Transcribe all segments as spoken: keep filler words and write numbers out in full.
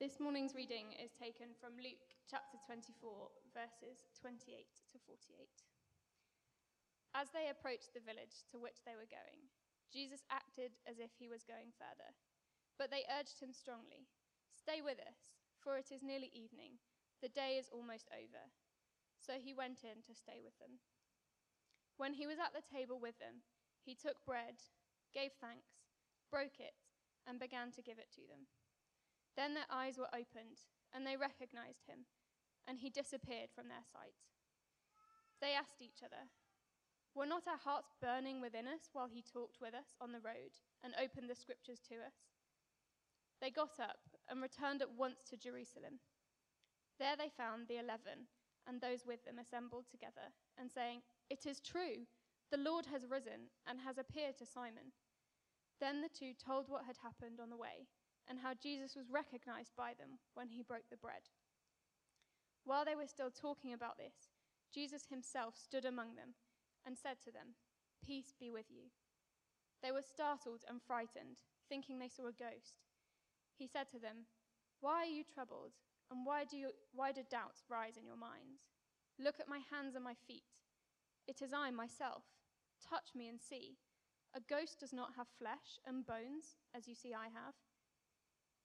This morning's reading is taken from Luke chapter twenty-four, verses twenty-eight to forty-eight. As they approached the village to which they were going, Jesus acted as if he was going further. But they urged him strongly, "Stay with us, for it is nearly evening. The day is almost over." So he went in to stay with them. When he was at the table with them, he took bread, gave thanks, broke it, and began to give it to them. Then their eyes were opened, and they recognized him, and he disappeared from their sight. They asked each other, "Were not our hearts burning within us while he talked with us on the road and opened the scriptures to us?" They got up and returned at once to Jerusalem. There they found the eleven and those with them assembled together and saying, "It is true, the Lord has risen and has appeared to Simon." Then the two told what had happened on the way, and how Jesus was recognized by them when he broke the bread. While they were still talking about this, Jesus himself stood among them and said to them, "Peace be with you." They were startled and frightened, thinking they saw a ghost. He said to them, "Why are you troubled, and why do you, why do doubts rise in your minds? Look at my hands and my feet. It is I myself. Touch me and see. A ghost does not have flesh and bones, as you see I have."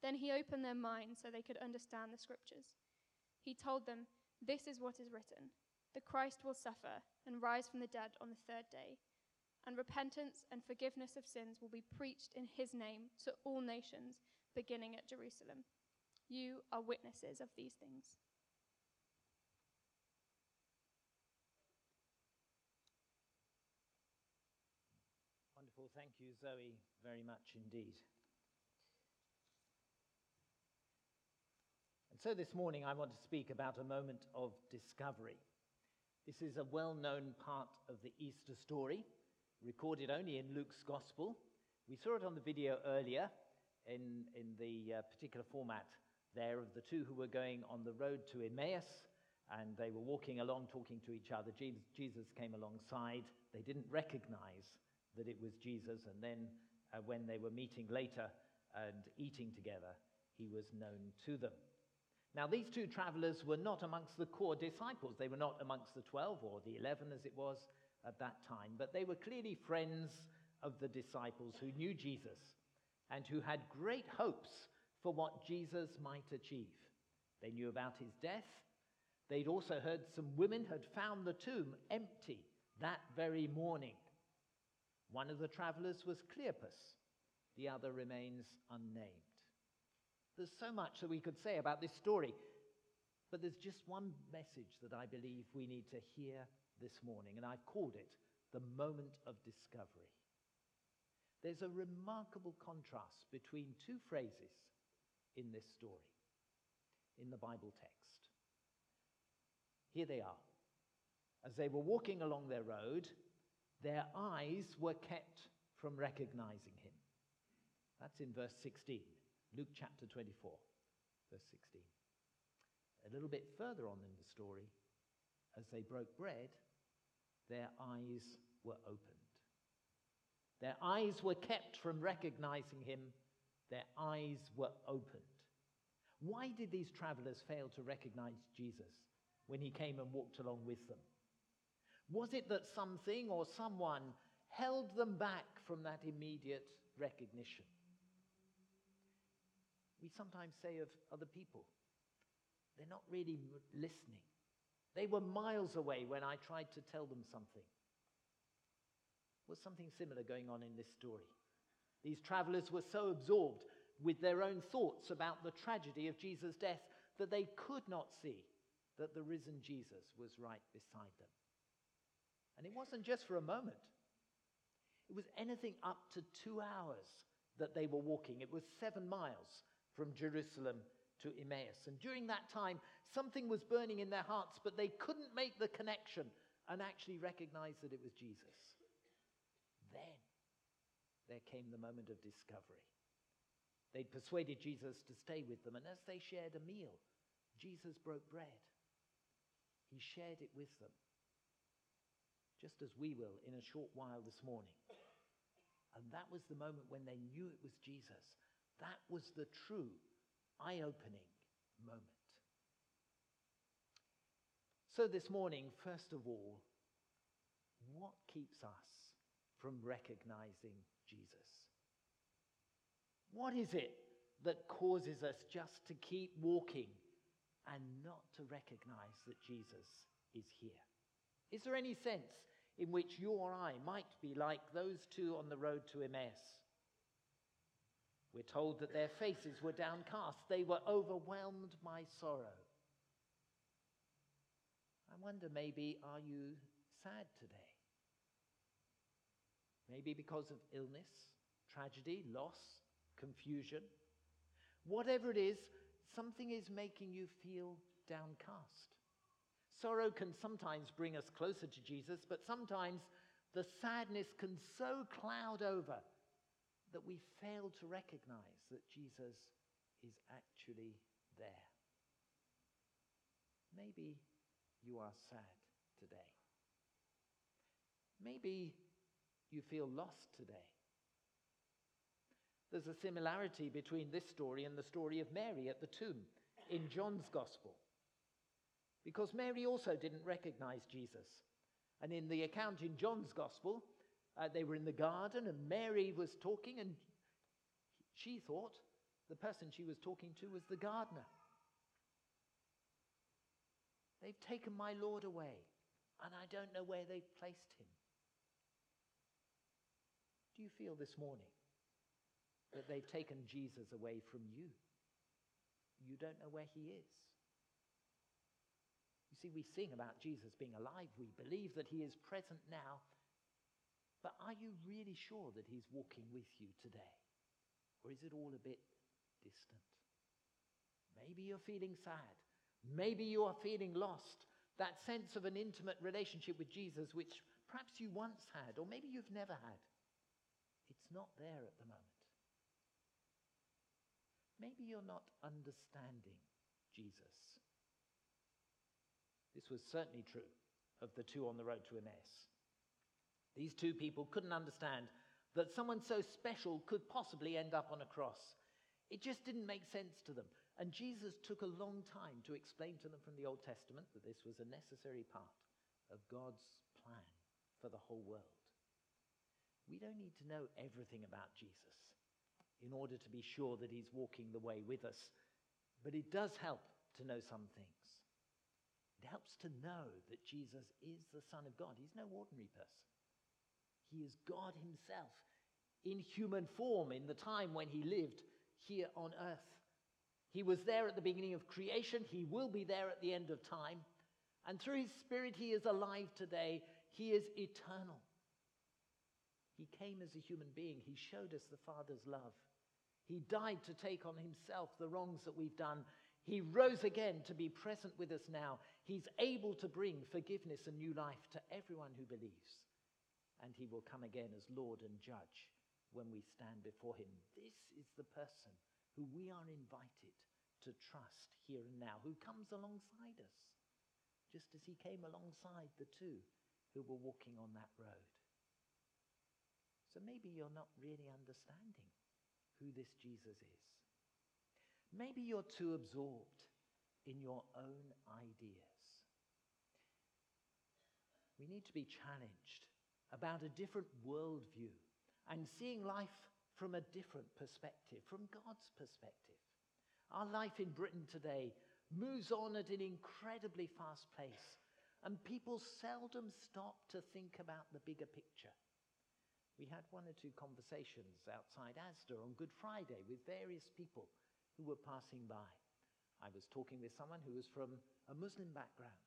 Then he opened their minds so they could understand the scriptures. He told them, "This is what is written. The Christ will suffer and rise from the dead on the third day, and repentance and forgiveness of sins will be preached in his name to all nations, beginning at Jerusalem. You are witnesses of these things." Wonderful. Thank you, Zoe, very much indeed. And so this morning I want to speak about a moment of discovery. This is a well-known part of the Easter story, recorded only in Luke's Gospel. We saw it on the video earlier in, in the uh, particular format there of the two who were going on the road to Emmaus, and they were walking along talking to each other. Jesus, Jesus came alongside. They didn't recognize that it was Jesus, and then uh, when they were meeting later and eating together, he was known to them. Now, these two travelers were not amongst the core disciples. They were not amongst the twelve or the eleven, as it was at that time, but they were clearly friends of the disciples who knew Jesus and who had great hopes for what Jesus might achieve. They knew about his death. They'd also heard some women had found the tomb empty that very morning. One of the travelers was Cleopas. The other remains unnamed. There's so much that we could say about this story, but there's just one message that I believe we need to hear this morning, and I've called it the moment of discovery. There's a remarkable contrast between two phrases in this story, in the Bible text. Here they are. As they were walking along their road, their eyes were kept from recognizing him. That's in verse sixteen. Luke chapter twenty-four, verse sixteen. A little bit further on in the story, as they broke bread, their eyes were opened. Their eyes were kept from recognizing him. Their eyes were opened. Why did these travelers fail to recognize Jesus when he came and walked along with them? Was it that something or someone held them back from that immediate recognition? We sometimes say of other people, they're not really listening. They were miles away when I tried to tell them something. Was something similar going on in this story? These travelers were so absorbed with their own thoughts about the tragedy of Jesus' death that they could not see that the risen Jesus was right beside them. And it wasn't just for a moment. It was anything up to two hours that they were walking. It was seven miles from Jerusalem to Emmaus. And during that time, something was burning in their hearts, but they couldn't make the connection and actually recognize that it was Jesus. Then there came the moment of discovery. They'd persuaded Jesus to stay with them, and as they shared a meal, Jesus broke bread. He shared it with them, just as we will in a short while this morning. And that was the moment when they knew it was Jesus. That was the true eye-opening moment. So this morning, first of all, what keeps us from recognizing Jesus? What is it that causes us just to keep walking and not to recognize that Jesus is here? Is there any sense in which you or I might be like those two on the road to Emmaus? We're told that their faces were downcast. They were overwhelmed by sorrow. I wonder, maybe, are you sad today? Maybe because of illness, tragedy, loss, confusion. Whatever it is, something is making you feel downcast. Sorrow can sometimes bring us closer to Jesus, but sometimes the sadness can so cloud over that we fail to recognize that Jesus is actually there. Maybe you are sad today. Maybe you feel lost today. There's a similarity between this story and the story of Mary at the tomb in John's Gospel, because Mary also didn't recognize Jesus. And in the account in John's Gospel, Uh, they were in the garden, and Mary was talking, and she thought the person she was talking to was the gardener. They've taken my Lord away, and I don't know where they've placed him. Do you feel this morning that they've taken Jesus away from you? You don't know where he is. You see, we sing about Jesus being alive. We believe that he is present now. But are you really sure that he's walking with you today? Or is it all a bit distant? Maybe you're feeling sad. Maybe you are feeling lost. That sense of an intimate relationship with Jesus, which perhaps you once had, or maybe you've never had. It's not there at the moment. Maybe you're not understanding Jesus. This was certainly true of the two on the road to Emmaus. These two people couldn't understand that someone so special could possibly end up on a cross. It just didn't make sense to them. And Jesus took a long time to explain to them from the Old Testament that this was a necessary part of God's plan for the whole world. We don't need to know everything about Jesus in order to be sure that he's walking the way with us. But it does help to know some things. It helps to know that Jesus is the Son of God. He's no ordinary person. He is God himself in human form in the time when he lived here on earth. He was there at the beginning of creation. He will be there at the end of time. And through his Spirit, he is alive today. He is eternal. He came as a human being. He showed us the Father's love. He died to take on himself the wrongs that we've done. He rose again to be present with us now. He's able to bring forgiveness and new life to everyone who believes. And he will come again as Lord and Judge when we stand before him. This is the person who we are invited to trust here and now, who comes alongside us, just as he came alongside the two who were walking on that road. So maybe you're not really understanding who this Jesus is. Maybe you're too absorbed in your own ideas. We need to be challenged about a different worldview and seeing life from a different perspective, from God's perspective. Our life in Britain today moves on at an incredibly fast pace, and people seldom stop to think about the bigger picture. We had one or two conversations outside Asda on Good Friday with various people who were passing by. I was talking with someone who was from a Muslim background.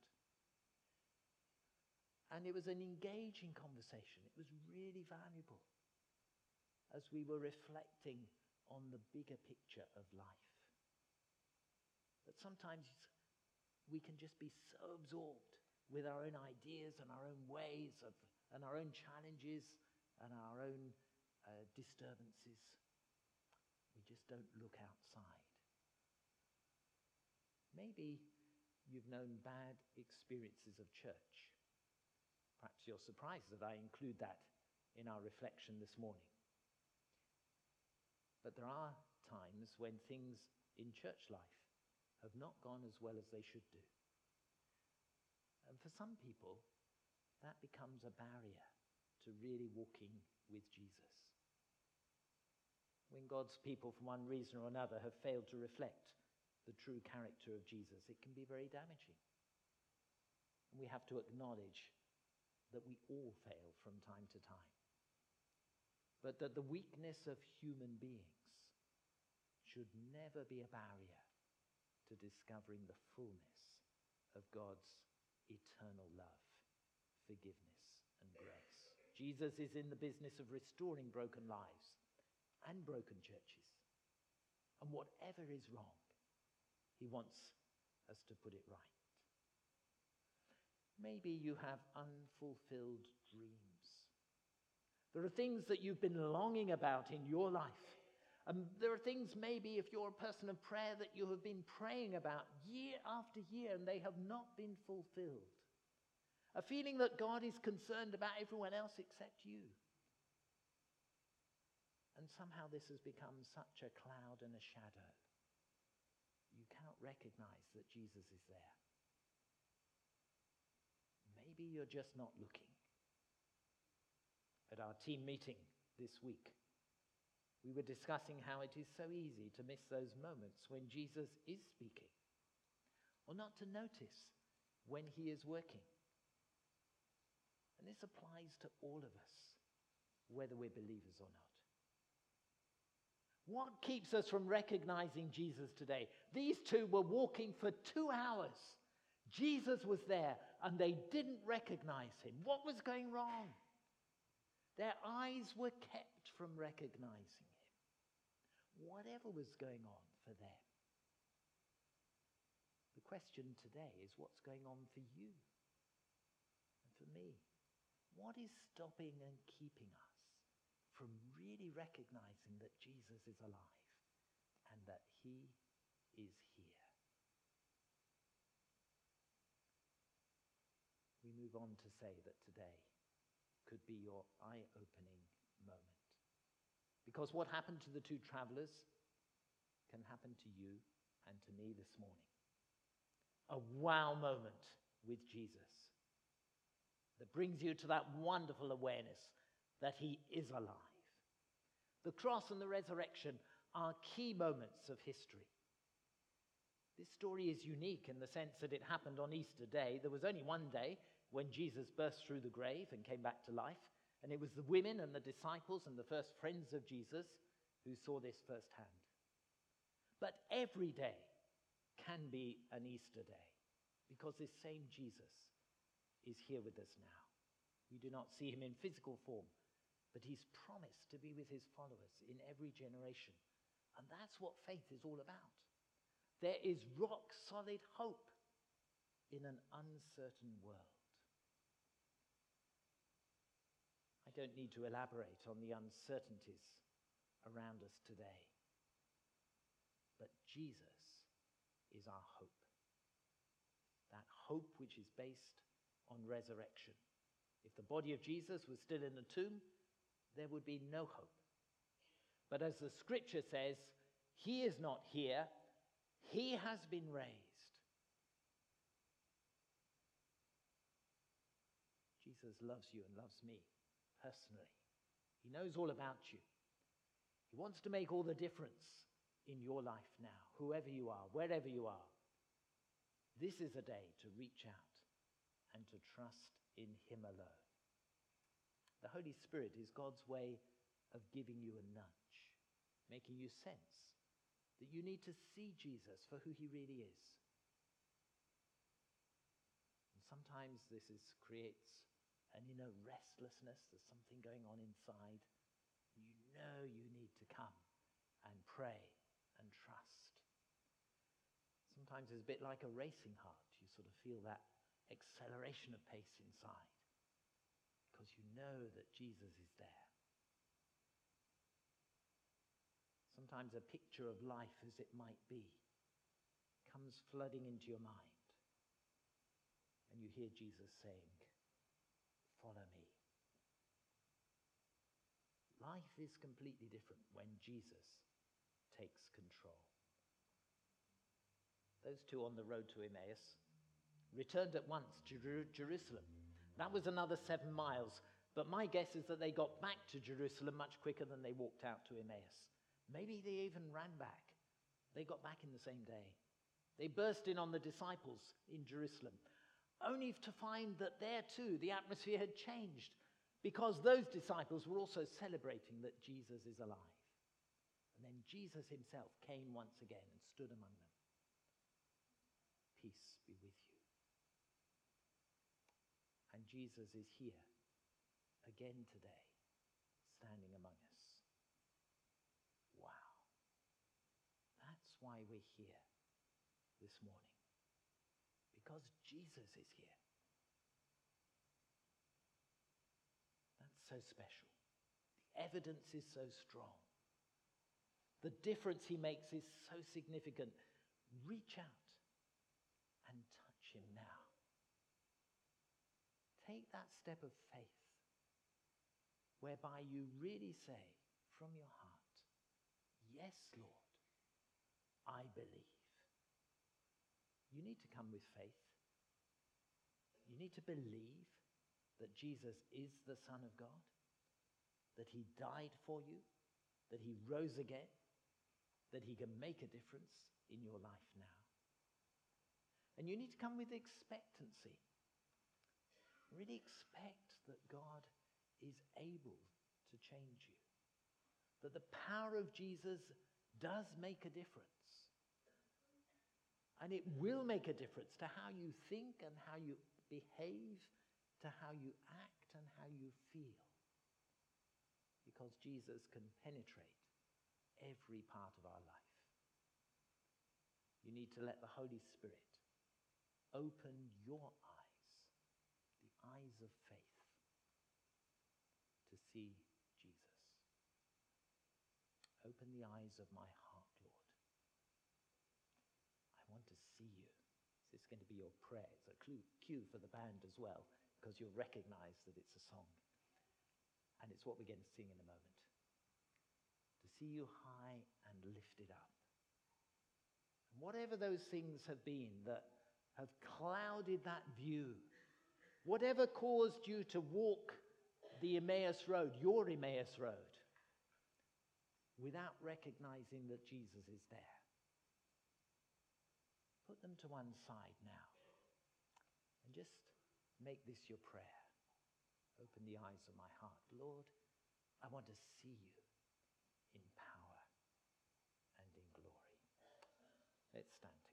And it was an engaging conversation. It was really valuable as we were reflecting on the bigger picture of life. that sometimes we can just be so absorbed with our own ideas and our own ways of, and our own challenges and our own uh, disturbances. We just don't look outside. Maybe you've known bad experiences of church. Perhaps you're surprised that I include that in our reflection this morning. But there are times when things in church life have not gone as well as they should do. And for some people, that becomes a barrier to really walking with Jesus. When God's people, for one reason or another, have failed to reflect the true character of Jesus, it can be very damaging. And we have to acknowledge that we all fail from time to time, but that the weakness of human beings should never be a barrier to discovering the fullness of God's eternal love, forgiveness, and grace. Jesus is in the business of restoring broken lives and broken churches. And whatever is wrong, he wants us to put it right. Maybe you have unfulfilled dreams. There are things that you've been longing about in your life. And there are things maybe, if you're a person of prayer, that you have been praying about year after year and they have not been fulfilled. A feeling that God is concerned about everyone else except you. And somehow this has become such a cloud and a shadow. You cannot recognize that Jesus is there. Maybe you're just not looking. At our team meeting this week, we were discussing how it is so easy to miss those moments when Jesus is speaking, or not to notice when he is working. And this applies to all of us, whether we're believers or not. What keeps us from recognizing Jesus today? These two were walking for two hours. Jesus was there, and they didn't recognize him. What was going wrong? Their eyes were kept from recognizing him. Whatever was going on for them. The question today is, what's going on for you and for me? What is stopping and keeping us from really recognizing that Jesus is alive and that he is here? We move on to say that today could be your eye-opening moment. Because what happened to the two travelers can happen to you and to me this morning. A wow moment with Jesus that brings you to that wonderful awareness that he is alive. The cross and the resurrection are key moments of history. This story is unique in the sense that it happened on Easter Day. There was only one day when Jesus burst through the grave and came back to life. And it was the women and the disciples and the first friends of Jesus who saw this firsthand. But every day can be an Easter Day because this same Jesus is here with us now. We do not see him in physical form, but he's promised to be with his followers in every generation. And that's what faith is all about. There is rock-solid hope in an uncertain world. I don't need to elaborate on the uncertainties around us today. But Jesus is our hope. That hope which is based on resurrection. If the body of Jesus was still in the tomb, there would be no hope. But as the scripture says, he is not here. He has been raised. Jesus loves you and loves me personally. He knows all about you. He wants to make all the difference in your life now, whoever you are, wherever you are. This is a day to reach out and to trust in him alone. The Holy Spirit is God's way of giving you a nudge, making you sense that you need to see Jesus for who he really is. And sometimes this is, creates an inner restlessness. There's something going on inside. You know you need to come and pray and trust. Sometimes sometimes is a bit like a racing heart. You sort of feel that acceleration of pace inside because you know that Jesus is there. Sometimes a picture of life as it might be comes flooding into your mind, and you hear Jesus saying, "Follow me." Life is completely different when Jesus takes control. Those two on the road to Emmaus returned at once to Jer- Jerusalem. That was another seven miles, but my guess is that they got back to Jerusalem much quicker than they walked out to Emmaus. Maybe they even ran back. They got back in the same day. They burst in on the disciples in Jerusalem, only to find that there too the atmosphere had changed, because those disciples were also celebrating that Jesus is alive. And then Jesus himself came once again and stood among them. Peace be with you. And Jesus is here again today, standing among us. Wow. That's why we're here this morning, because Jesus is here. That's so special. The evidence is so strong. The difference he makes is so significant. Reach out and touch him now. Take that step of faith whereby you really say from your heart, "Yes, Lord, I believe." You need to come with faith. You need to believe that Jesus is the Son of God, that he died for you, that he rose again, that he can make a difference in your life now. And you need to come with expectancy. Really expect that God is able to change you, that the power of Jesus does make a difference. And it will make a difference to how you think and how you behave, to how you act and how you feel, because Jesus can penetrate every part of our life. You need to let the Holy Spirit open your eyes, the eyes of faith, to see Jesus. Open the eyes of my heart, Lord. I want to see you. This is going to be your prayer. It's a clue, cue for the band as well, because you'll recognize that it's a song. And it's what we're going to sing in a moment. To see you high and lifted up. And whatever those things have been that have clouded that view, whatever caused you to walk the Emmaus Road, your Emmaus Road, without recognizing that Jesus is there, put them to one side now and just make this your prayer. Open the eyes of my heart. Lord, I want to see you in power and in glory. Let's stand together.